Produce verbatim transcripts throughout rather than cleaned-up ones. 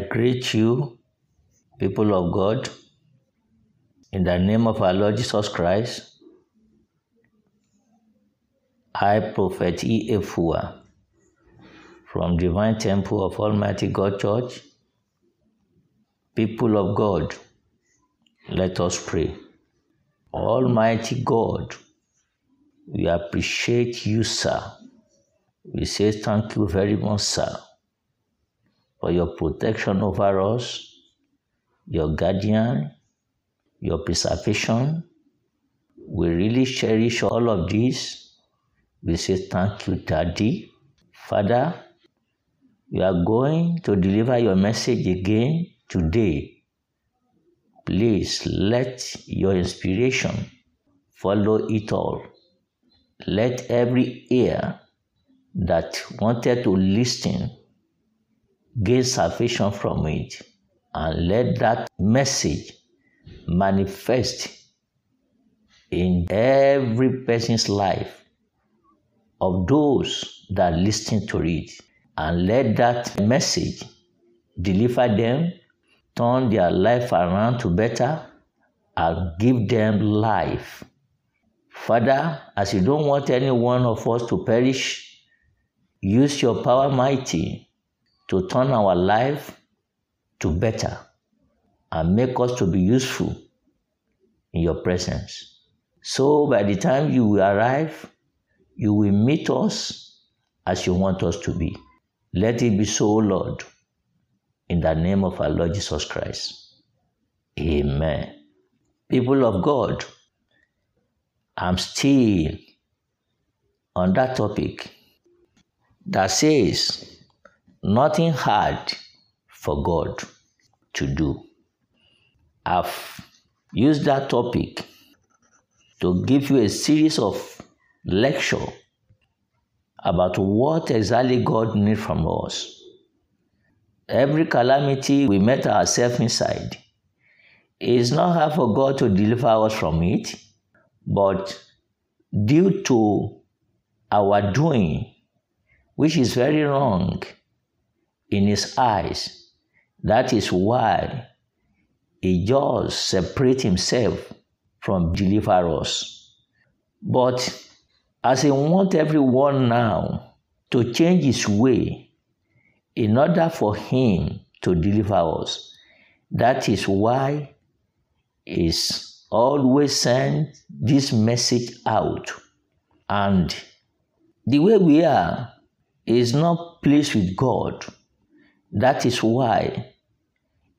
I greet you, people of God, in the name of our Lord Jesus Christ. I, Prophet E. E. Fua, from Divine Temple of Almighty God Church. People of God, let us pray. Almighty God, we appreciate you, sir. We say thank you very much, sir, for your protection over us, your guardian, your preservation. We really cherish all of this. We say thank you, Daddy. Father, we are going to deliver your message again today. Please let your inspiration follow it all. Let every ear that wanted to listen gain salvation from it, and let that message manifest in every person's life of those that listen to it, and let that message deliver them, turn their life around to better, and give them life. Father, as you don't want any one of us to perish, use your power mighty to turn our life to better and make us to be useful in your presence. So by the time you will arrive, you will meet us as you want us to be. Let it be so, Lord, in the name of our Lord Jesus Christ. Amen. People of God, I'm still on that topic that says, nothing hard for God to do. I've used that topic to give you a series of lecture about what exactly God needs from us. Every calamity we met ourselves inside, it's not hard for God to deliver us from it, but due to our doing, which is very wrong in his eyes, that is why he just separates himself from deliver us. But as he wants everyone now to change his way in order for him to deliver us, that is why he always sends this message out. And the way we are is not pleased with God. That is why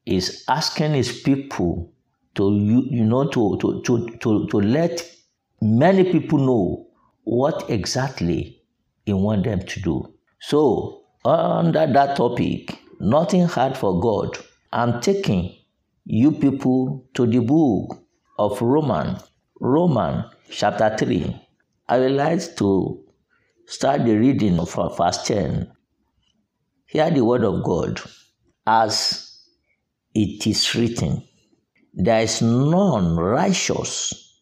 he's asking his people to, you, you know, to, to, to, to, to let many people know what exactly he wants them to do. So, under that topic, nothing hard for God, I'm taking you people to the book of Romans, Romans chapter three. I would like to start the reading from verse ten. Hear the word of God. As it is written, there is none righteous,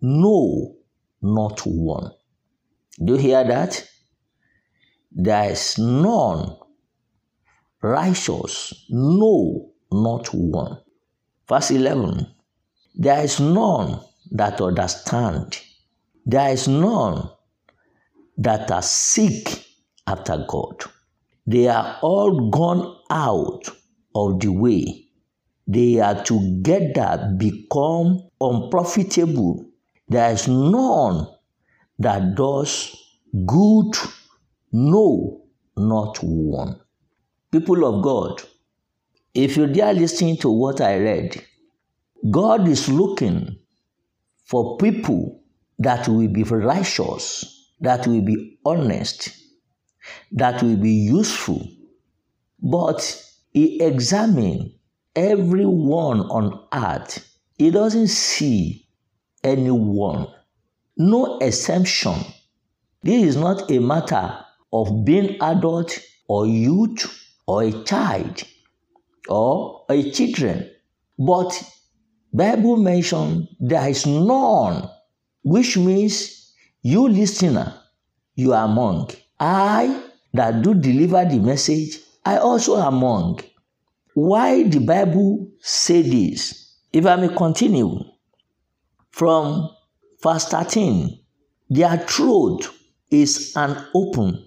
no, not one. Do you hear that? There is none righteous, no, not one. Verse eleven, there is none that understand. There is none that are seek after God. They are all gone out of the way. They are together become unprofitable. There is none that does good, no, not one. People of God, if you dare listen to what I read, God is looking for people that will be righteous, that will be honest, that will be useful. But he examines everyone on earth. He doesn't see anyone. No exemption. This is not a matter of being adult or youth or a child or a children. But Bible mentions there is none, which means you listener, you are among. I that do deliver the message, I also am among. why the Bible say this. If I may continue from verse thirteen, their throat is an open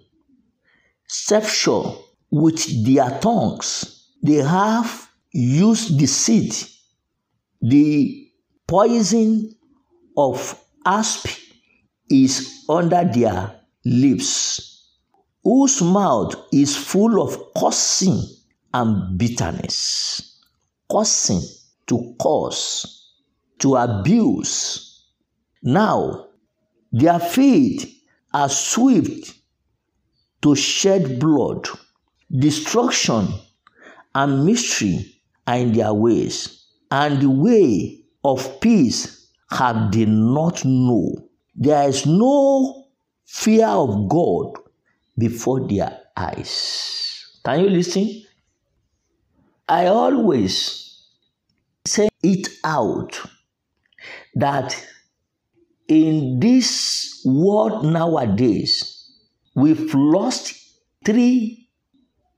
sepulchre with their tongues. They have used deceit, the poison of asp is under their lips, whose mouth is full of cursing and bitterness. Cursing, to curse, to abuse. Now, their feet are swift to shed blood. Destruction and mystery are in their ways, and the way of peace have they not known. There is no fear of God before their eyes. Can you listen? I always say it out that in this world nowadays, we've lost three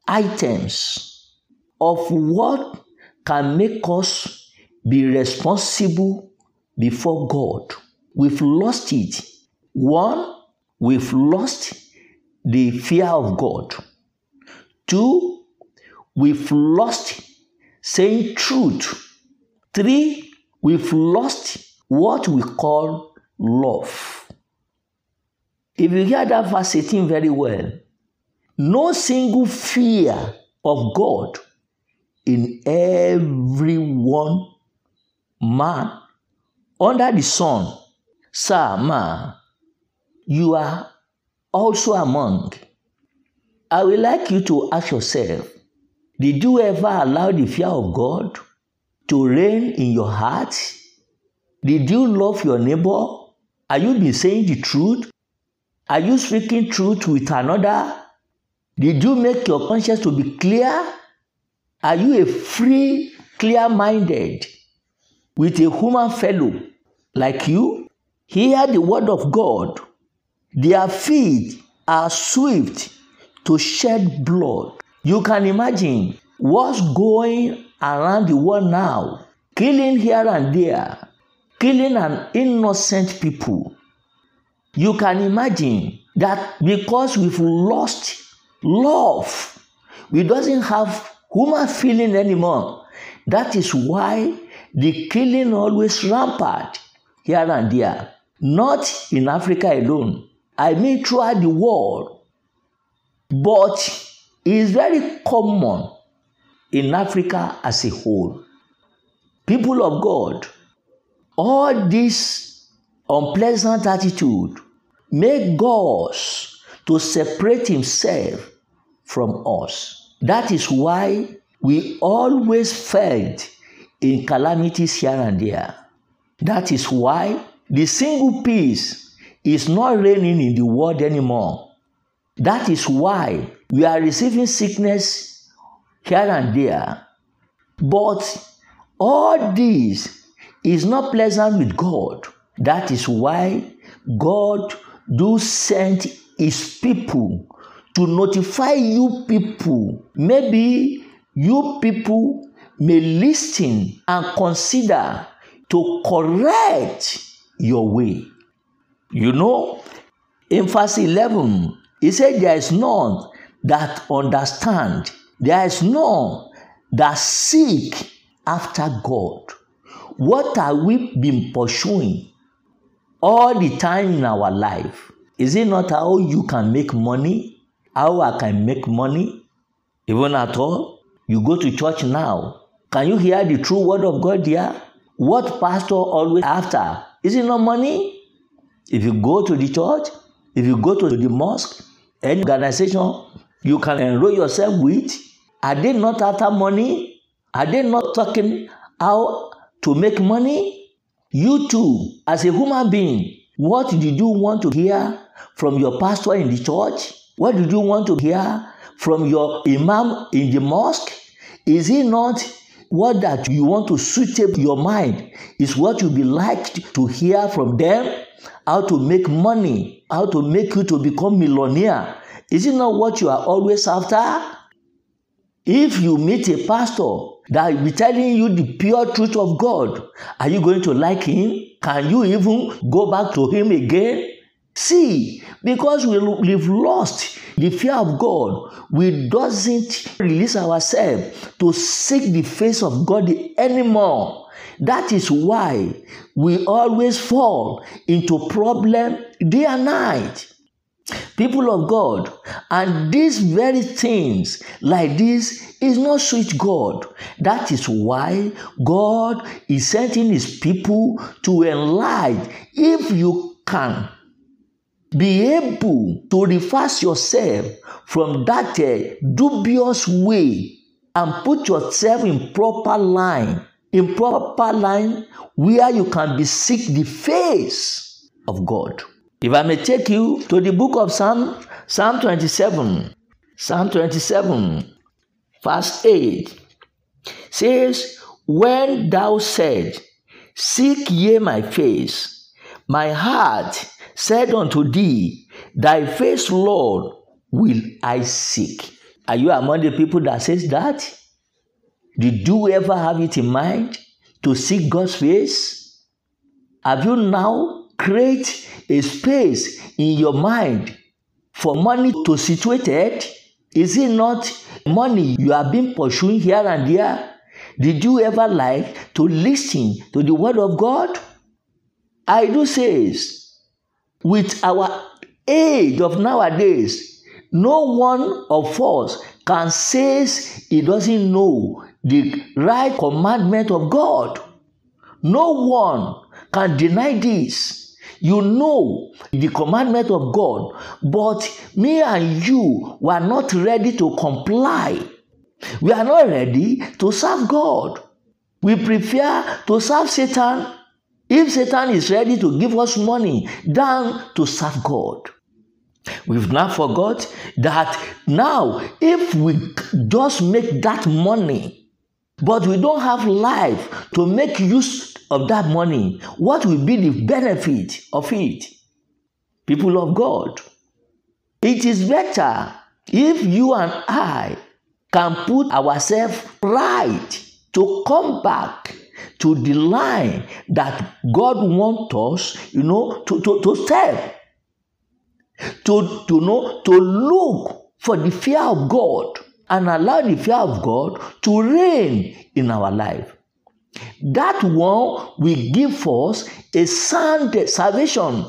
items of what can make us be responsible before God. We've lost it. One, we've lost the fear of God. Two, we've lost saying truth. Three, we've lost what we call love. If you hear that verse eighteen very well, no single fear of God in every one man under the sun. Sir, ma, you are also among. I would like you to ask yourself, did you ever allow the fear of God to reign in your heart? Did you love your neighbor? Are you been saying the truth? Are you speaking truth with another? Did you make your conscience to be clear? Are you a free, clear-minded with a human fellow like you? Hear the word of God. Their feet are swift to shed blood. You can imagine what's going around the world now. Killing here and there. Killing an innocent people. You can imagine that because we've lost love, we doesn't have human feeling anymore. That is why the killing always rampant here and there. Not in Africa alone. I mean throughout the world. But it is very common in Africa as a whole. People of God, all this unpleasant attitude make God to separate himself from us. That is why we always felt in calamities here and there. That is why the single peace is not reigning in the world anymore. That is why we are receiving sickness here and there. But all this is not pleasant with God. That is why God do send his people to notify you people. Maybe you people may listen and consider to correct your way. You know, in verse eleven, he said, there is none that understand. There is none that seek after God. What have we been pursuing all the time in our life? Is it not how you can make money? How I can make money? Even at all? You go to church now. Can you hear the true word of God there? What pastor always after? Is it not money? If you go to the church, if you go to the mosque, any organization you can enroll yourself with, are they not after money? Are they not talking how to make money? You too, as a human being, what did you want to hear from your pastor in the church? What did you want to hear from your imam in the mosque? Is it not what that you want to switch up your mind is what you be like to hear from them? How to make money, how to make you to become millionaire. Is it not what you are always after? If you meet a pastor that will be telling you the pure truth of God, are you going to like him? Can you even go back to him again? See, because we, we've lost the fear of God, we doesn't release ourselves to seek the face of God anymore. That is why we always fall into problem day and night. People of God, and these very things like this is not sweet God. That is why God is sending his people to enlighten. If you can be able to reverse yourself from that uh, dubious way and put yourself in proper line, in proper line where you can be seek the face of God. If I may take you to the book of Psalm, Psalm twenty-seven, Psalm twenty-seven, verse eight, says, "When thou said, seek ye my face, my heart said unto thee, thy face, Lord, will I seek." Are you among the people that says that? Did you ever have it in mind to seek God's face? Have you now created a space in your mind for money to situate it? Is it not money you have been pursuing here and there? Did you ever like to listen to the word of God? I do says, with our age of nowadays, no one of us can say he doesn't know the right commandment of God. No one can deny this. You know the commandment of God, but me and you were not ready to comply. We are not ready to serve God. We prefer to serve Satan. If Satan is ready to give us money, down to serve God. We've now forgot that now if we just make that money, but we don't have life to make use of that money, what will be the benefit of it? People of God, it is better if you and I can put ourselves right to come back to the line that God wants us, you know, to, to, to step, to, to, know, to look for the fear of God and allow the fear of God to reign in our life. That one will give us a sound salvation,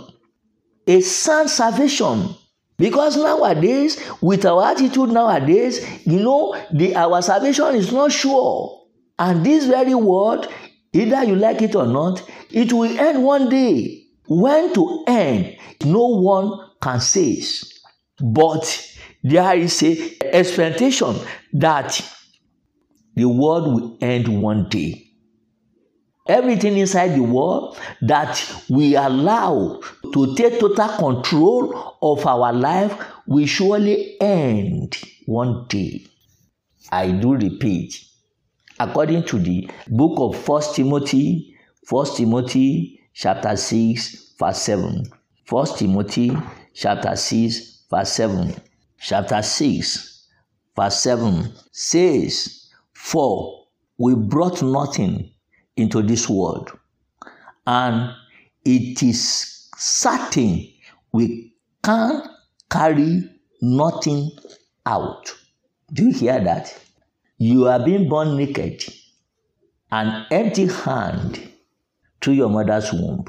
a sound salvation. Because nowadays, with our attitude nowadays, you know, the, our salvation is not sure. And this very word, either you like it or not, it will end one day. When to end, no one can say. But there is an expectation that the world will end one day. Everything inside the world that we allow to take total control of our life will surely end one day. I do repeat. According to the book of First Timothy, First Timothy chapter six, verse seven. First Timothy chapter six, verse seven. Chapter six, verse seven says, "For we brought nothing into this world, and it is certain we can't carry nothing out." Do you hear that? You are being born naked, an empty hand to your mother's womb.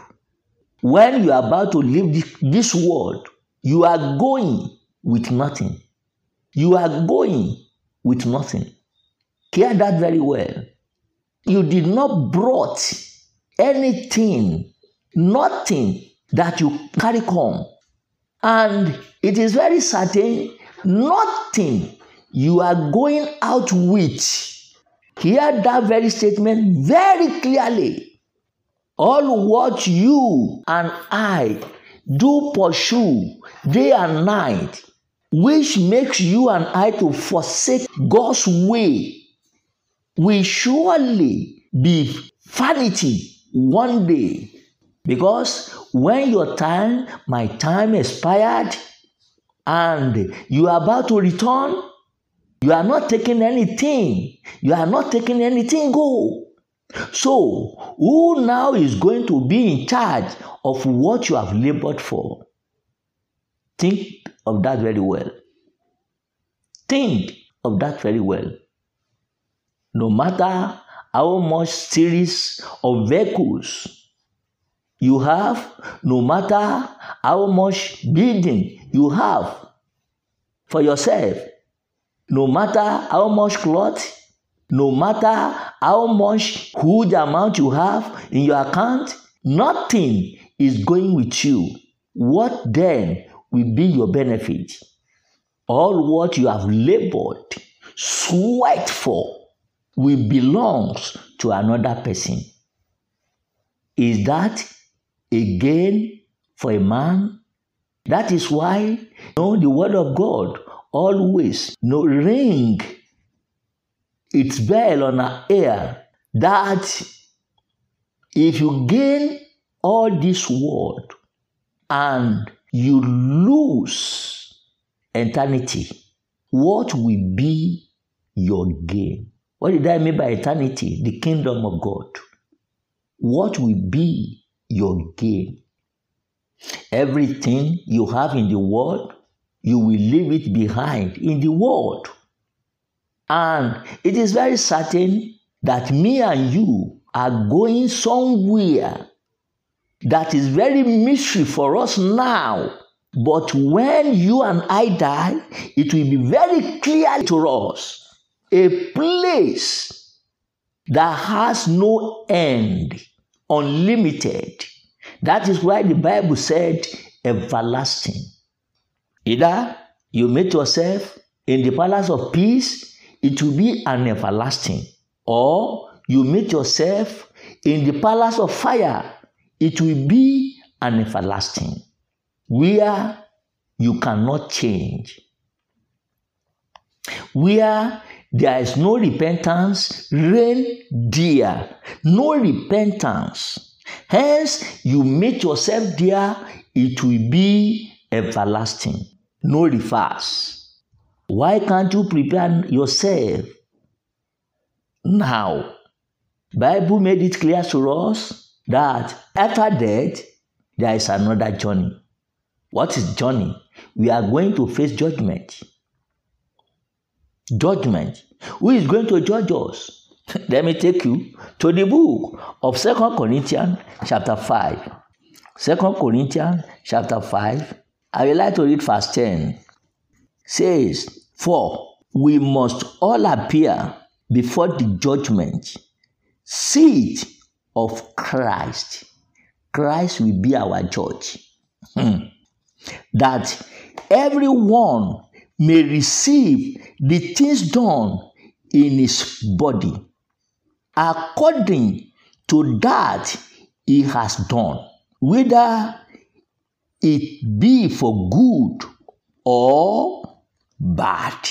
When you are about to leave this world, you are going with nothing. You are going with nothing. Hear that very well. You did not brought anything, nothing that you carry home. And it is very certain, nothing you are going out with. Hear that very statement very clearly. All what you and I do pursue day and night, which makes you and I to forsake God's way, will surely be vanity one day. Because when your time, my time expired, and you are about to return, You are not taking anything. You are not taking anything. Go. So, who now is going to be in charge of what you have labored for? Think of that very well. Think of that very well. No matter how much series of vehicles you have, no matter how much building you have for yourself, no matter how much cloth, no matter how much huge amount you have in your account, nothing is going with you. What then will be your benefit? All what you have labored, sweat for, will belong to another person. Is that a gain for a man? That is why, you know, the word of God always, you know, ring its bell on our ear, that if you gain all this world and you lose eternity, what will be your gain? What did I mean by eternity? The kingdom of God. What will be your gain? Everything you have in the world, you will leave it behind in the world. And it is very certain that me and you are going somewhere that is very mystery for us now. But when you and I die, it will be very clear to us. A place that has no end, unlimited. That is why the Bible said everlasting. Either you meet yourself in the palace of peace, it will be an everlasting. Or you meet yourself in the palace of fire, it will be an everlasting. Where you cannot change. Where there is no repentance, reign there. No repentance. Hence, you meet yourself there, it will be everlasting. No reverse. Why can't you prepare yourself now? Bible made it clear to us that after death, there is another journey. What is journey? We are going to face judgment. Judgment. Who is going to judge us? Let me take you to the book of Second Corinthians chapter five. Second Corinthians chapter five. I will like to read verse ten. Says, "For we must all appear before the judgment seat of Christ." Christ will be our judge. Hmm. "That everyone may receive the things done in his body according to that he has done, whether it be for good or bad."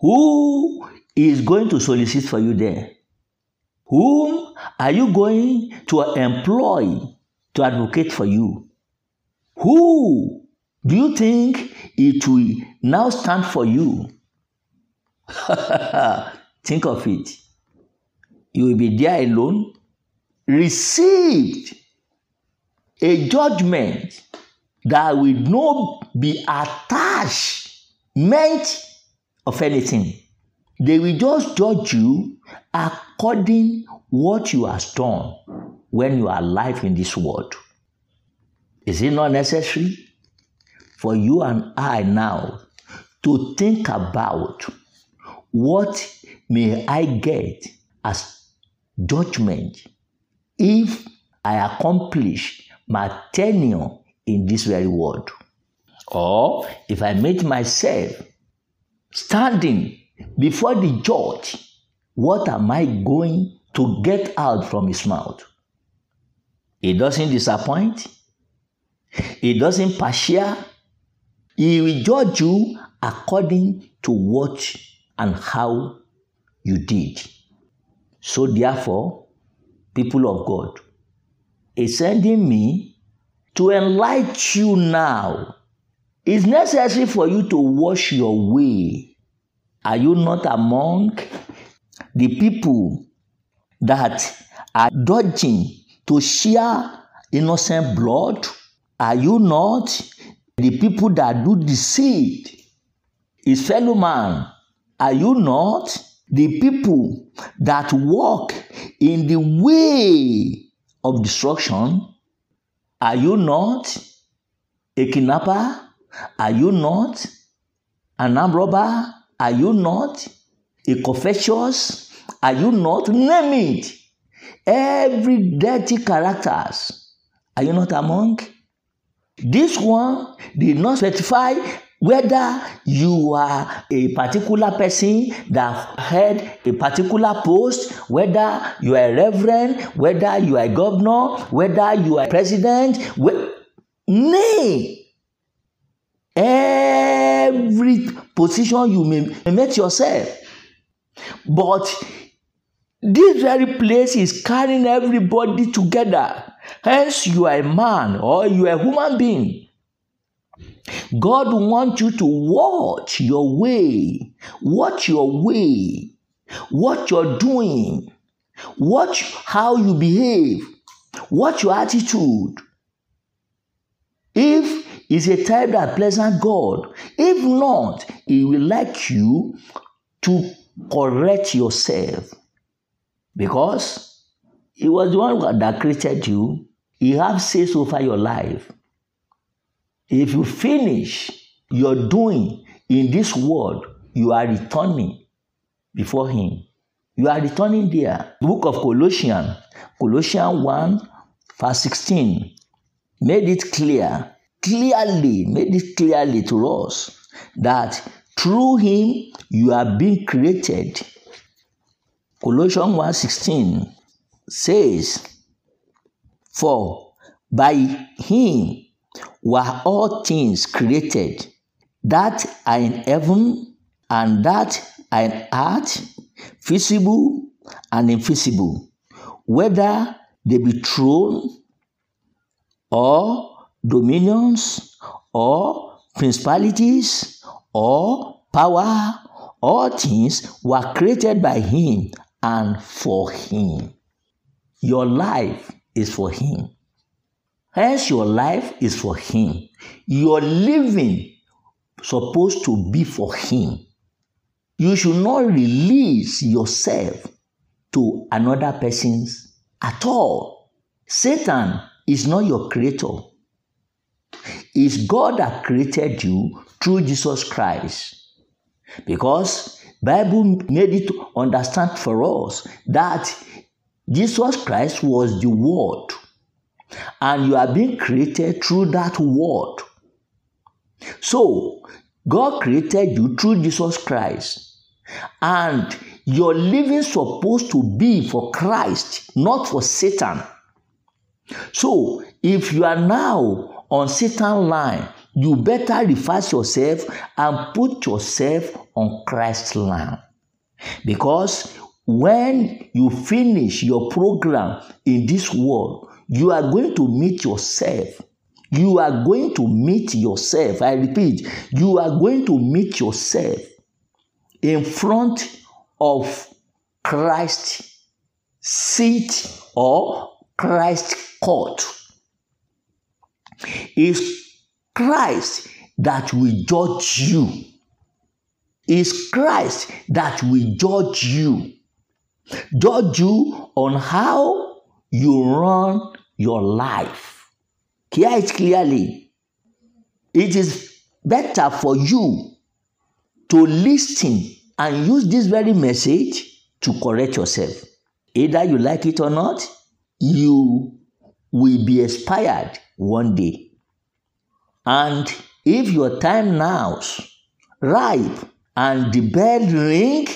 Who is going to solicit for you there? Whom are you going to employ to advocate for you? Who do you think it will now stand for you? Think of it. You will be there alone, received a judgment that will not be attachment of anything. They will just judge you according what you have done when you are alive in this world. Is it not necessary for you and I now to think about what may I get as judgment if I accomplish my tenure in this very world? Or if I meet myself standing before the judge, what am I going to get out from his mouth? He doesn't disappoint. He doesn't partial. He will judge you according to what and how you did. So therefore, people of God, is sending me to enlighten you now. It's necessary for you to wash your way Are you not among the people that are dodging to share innocent blood? Are you not the people that do deceive his fellow man? Are you not the people that walk in the way of destruction? Are you not a kidnapper? Are you not an armed robber? Are you not a covetous? Are you not? Name it. Every dirty characters. Are you not among? This one did not specify whether you are a particular person that had a particular post, whether you are a reverend, whether you are a governor, whether you are a president. Nay, every position you may make yourself. But this very place is carrying everybody together. Hence, you are a man or you are a human being. God wants you to watch your way, watch your way, what you're doing, watch how you behave, watch your attitude. If it's a type that pleases God, if not, He will like you to correct yourself, because He was the one that created you. He has say so far your life. If you finish your doing in this world, you are returning before Him. You are returning there. The book of Colossians, Colossians one, verse sixteen, made it clear, clearly, made it clearly to us that through Him you are being created. Colossians one, sixteen says, "For by Him were all things created, that are in heaven and that are in earth, visible and invisible, whether they be thrones or dominions or principalities or power, all things were created by Him and for Him." Your life is for Him. Hence, your life is for Him. Your living supposed to be for Him. You should not release yourself to another person's at all. Satan is not your creator. It's God that created you through Jesus Christ. Because Bible made it understand for us that Jesus Christ was the Word. And you are being created through that word. So, God created you through Jesus Christ. And your living is supposed to be for Christ, not for Satan. So, if you are now on Satan's line, you better reverse yourself and put yourself on Christ's line. Because when you finish your program in this world, you are going to meet yourself. You are going to meet yourself. I repeat, you are going to meet yourself in front of Christ's seat or Christ's court. It's Christ that will judge you. It's Christ that will judge you. Judge you on how you run your life. Hear it clearly. It is better for you to listen and use this very message to correct yourself. Either you like it or not, you will be inspired one day. And if your time now's ripe and the bell ring,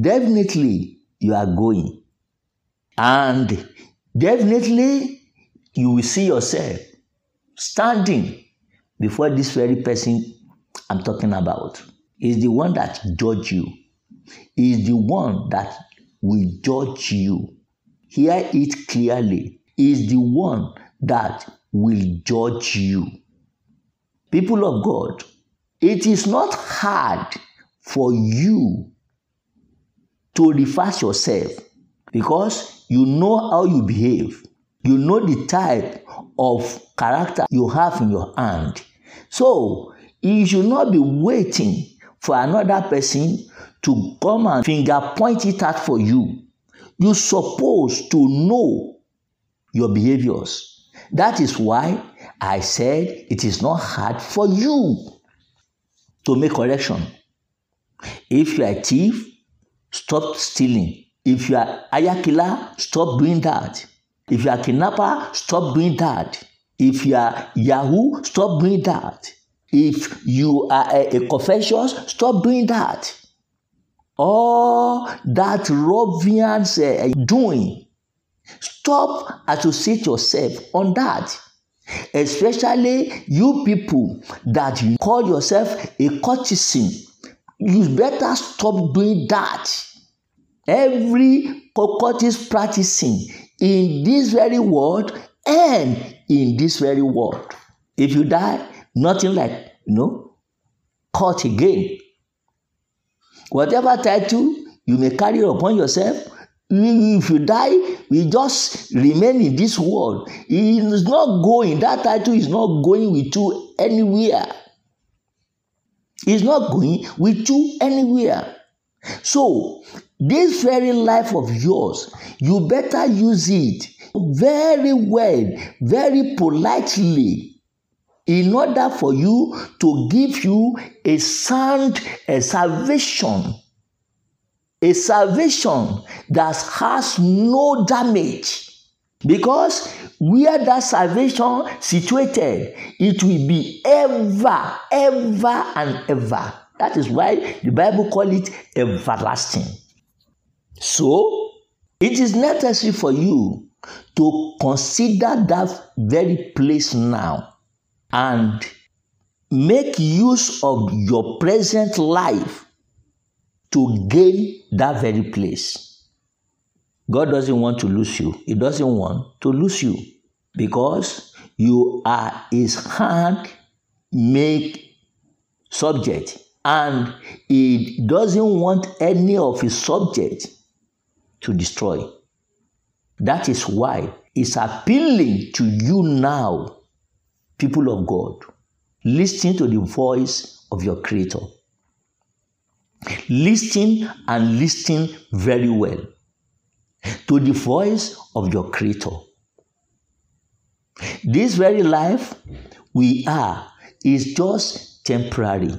definitely you are going. And definitely, you will see yourself standing before this very person I'm talking about. Is the one that judges you. Is the one that will judge you. Hear it clearly. Is the one that will judge you. People of God, it is not hard for you to reverse yourself, because you know how you behave. You know the type of character you have in your hand. So you should not be waiting for another person to come and finger point it out for you. You're supposed to know your behaviors. That is why I said it is not hard for you to make correction. If you are a thief, stop stealing. If you are a hire killer, stop doing that. If you are a kidnapper, stop doing that. If you are Yahoo, stop doing that. If you are a, a confessions, stop doing that. All that ruffians are doing, stop associate yourself on that. Especially you people that you call yourself a courtesan, you better stop doing that. Every courteous practicing in this very world and in this very world. If you die, nothing like, you know, caught again. Whatever title you may carry upon yourself, if you die, we just remain in this world. It is not going, that title is not going with you anywhere. It's not going with you anywhere. So, this very life of yours, you better use it very well, very politely, in order for you to give you a sound, a salvation, a salvation that has no damage. Because where that salvation situated, it will be ever, ever and ever. That is why the Bible calls it everlasting. So, it is necessary for you to consider that very place now and make use of your present life to gain that very place. God doesn't want to lose you. He doesn't want to lose you, because you are His handmade subject. And He doesn't want any of His subjects to destroy. That is why it's appealing to you now, people of God. Listen to the voice of your Creator. Listen and listen very well to the voice of your Creator. This very life we are is just temporary.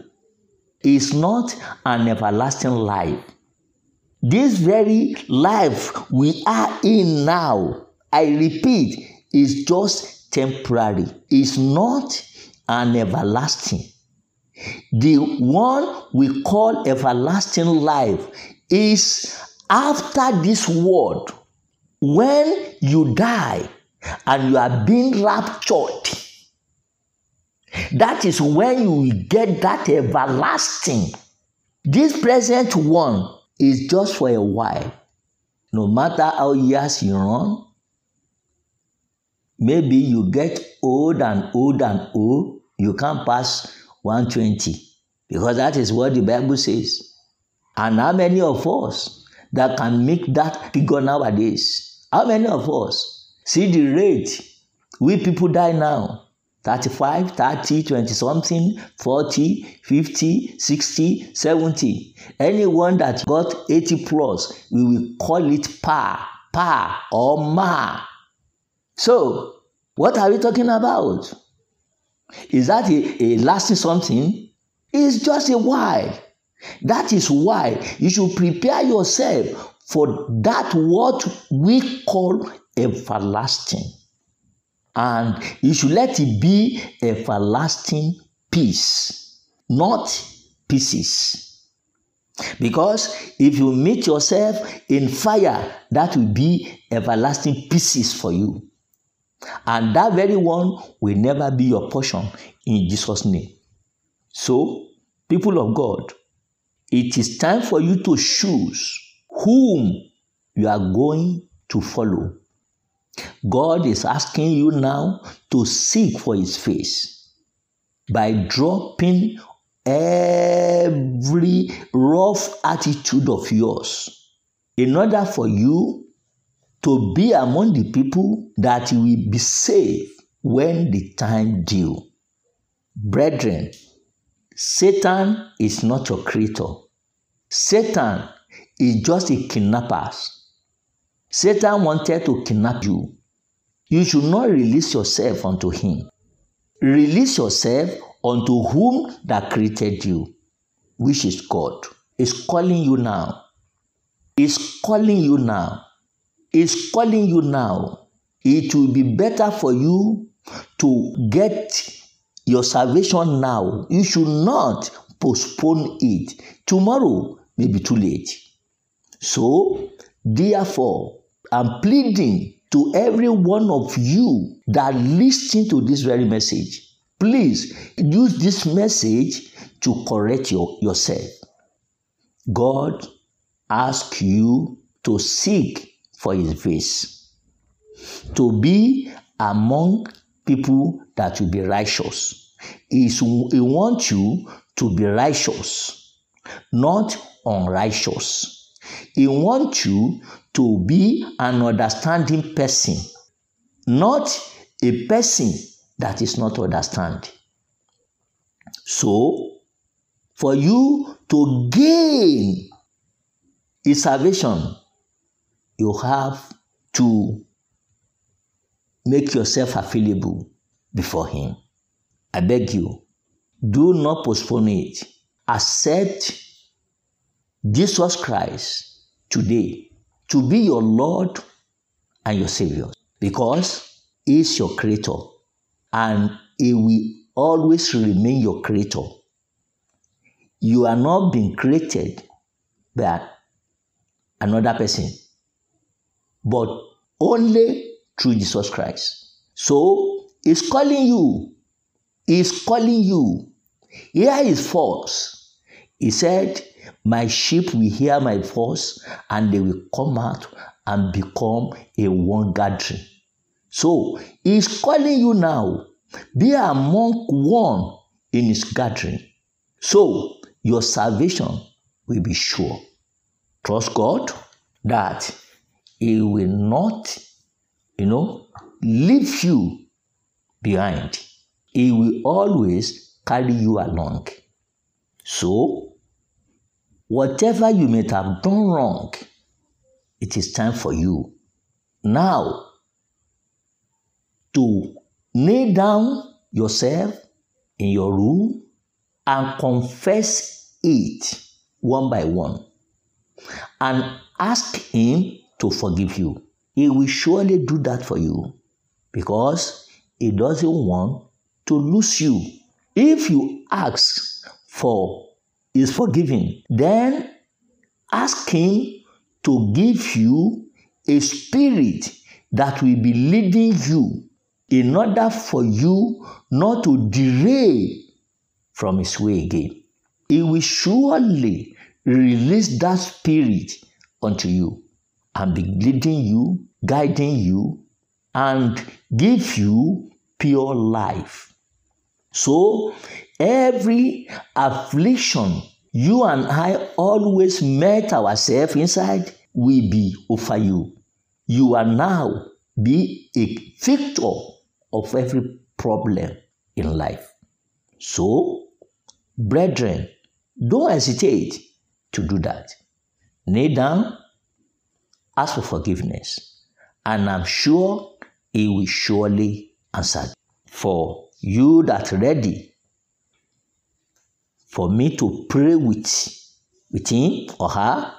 It's not an everlasting life. This very life we are in now, I repeat, is just temporary. It's not an everlasting. The one we call everlasting life is after this world. When you die and you are being raptured, that is when you will get that everlasting. This present one is just for a while. No matter how years you run, maybe you get old and old and old, you can't pass one twenty, because that is what the Bible says. And how many of us that can make that figure nowadays? How many of us? See the rate we people die now. thirty-five, thirty, twenty-something, forty, fifty, sixty, seventy. Anyone that got eighty plus, we will call it pa, pa, or ma. So, what are we talking about? Is that a, a lasting something? It's just a while. That is why you should prepare yourself for that what we call everlasting. And you should let it be everlasting peace, not pieces. Because if you meet yourself in fire, that will be everlasting pieces for you. And that very one will never be your portion in Jesus' name. So, people of God, it is time for you to choose whom you are going to follow. God is asking you now to seek for His face by dropping every rough attitude of yours in order for you to be among the people that you will be saved when the time due. Brethren, Satan is not your creator. Satan is just a kidnapper. Satan wanted to kidnap you. You should not release yourself unto him. Release yourself unto whom that created you, which is God. He's calling you now. He's calling you now. He's calling you now. It will be better for you to get your salvation now. You should not postpone it. Tomorrow may be too late. So, therefore, I'm pleading to every one of you that listen to this very message. Please use this message to correct your, yourself. God asks you to seek for his face, to be among people that will be righteous. He wants you to be righteous, not unrighteous. He wants you to be an understanding person, not a person that is not understand. So, for you to gain his salvation, you have to make yourself available before him. I beg you, do not postpone it. Accept Jesus Christ today to be your Lord and your Savior, because he is your Creator. And he will always remain your creator. You are not being created by another person, but only through Jesus Christ. So he's calling you. He's calling you. Here is voice. He said, my sheep will hear my voice, and they will come out and become a one gathering. So, he's calling you now. Be among one in his gathering. So, your salvation will be sure. Trust God that he will not, you know, leave you behind. He will always carry you along. So, whatever you may have done wrong, it is time for you now to kneel down yourself in your room and confess it one by one and ask him to forgive you. He will surely do that for you, because he doesn't want to lose you. If you ask for his forgiving, then ask him to give you a spirit that will be leading you, in order for you not to derail from his way again. He will surely release that spirit unto you and be leading you, guiding you, and give you pure life. So, every affliction you and I always met ourselves inside will be over you. You are now be a victor of every problem in life. So, brethren, don't hesitate to do that. Kneel down, ask for forgiveness, and I'm sure he will surely answer. For you that are ready for me to pray with, with him or her,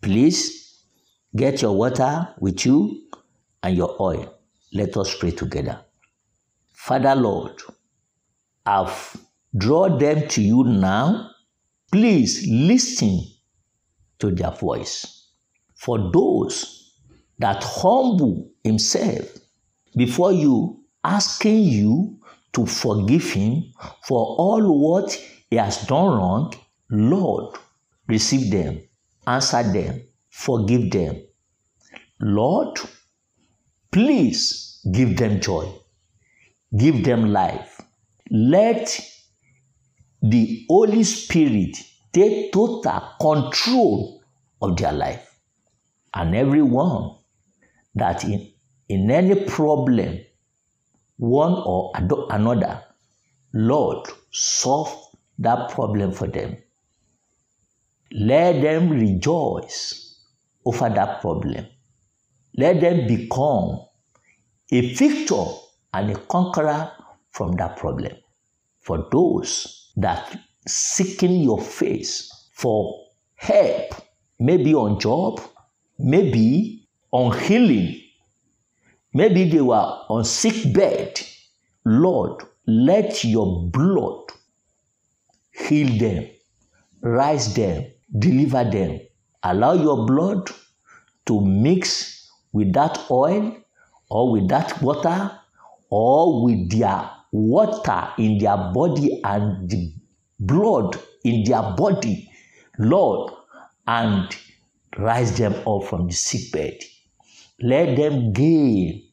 please get your water with you and your oil. Let us pray together. Father Lord, I've drawn them to you now. Please listen to their voice. For those that humble himself before you, asking you to forgive him for all what he has done wrong, Lord, receive them, answer them, forgive them. Lord, please give them joy. Give them life. Let the Holy Spirit take total control of their life. And everyone that in, in any problem, one or another, Lord, solve that problem for them. Let them rejoice over that problem. Let them become a victor and a conqueror from that problem. For those that seeking your face for help, maybe on job, maybe on healing, maybe they were on sick bed, Lord, let your blood heal them, rise them, deliver them. Allow your blood to mix with that oil or with that water or with their water in their body and the blood in their body, Lord, and rise them up from the sick bed. Let them gain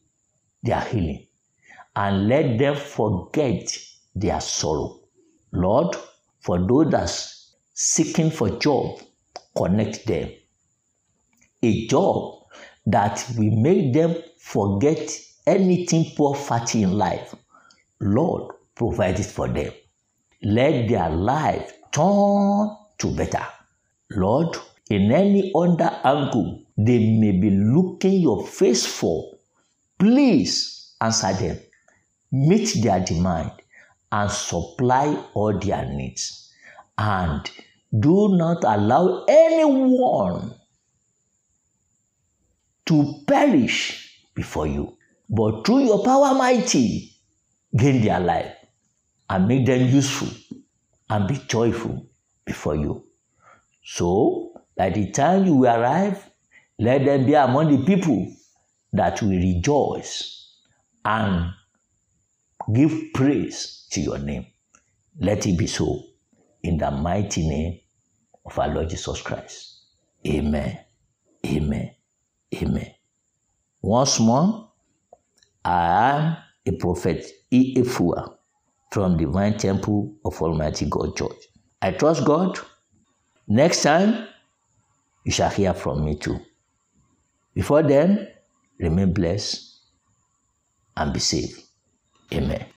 their healing and let them forget their sorrow. Lord, for those that's seeking for a job, connect them. A job that will make them forget anything poverty in life, Lord, provide it for them. Let their life turn to better. Lord, in any other angle they may be looking your face for, please answer them, meet their demand, and supply all their needs. And do not allow anyone to perish before you, but through your power mighty, gain their life and make them useful and be joyful before you. So, by the time you arrive, let them be among the people that will rejoice and give praise to your name. Let it be so in the mighty name of our Lord Jesus Christ. Amen. Amen. Amen. Once more, I am a prophet, E. E. Fua, from Divine Temple of Almighty God Church. I trust God. Next time, you shall hear from me too. Before then, remain blessed and be safe. Amen.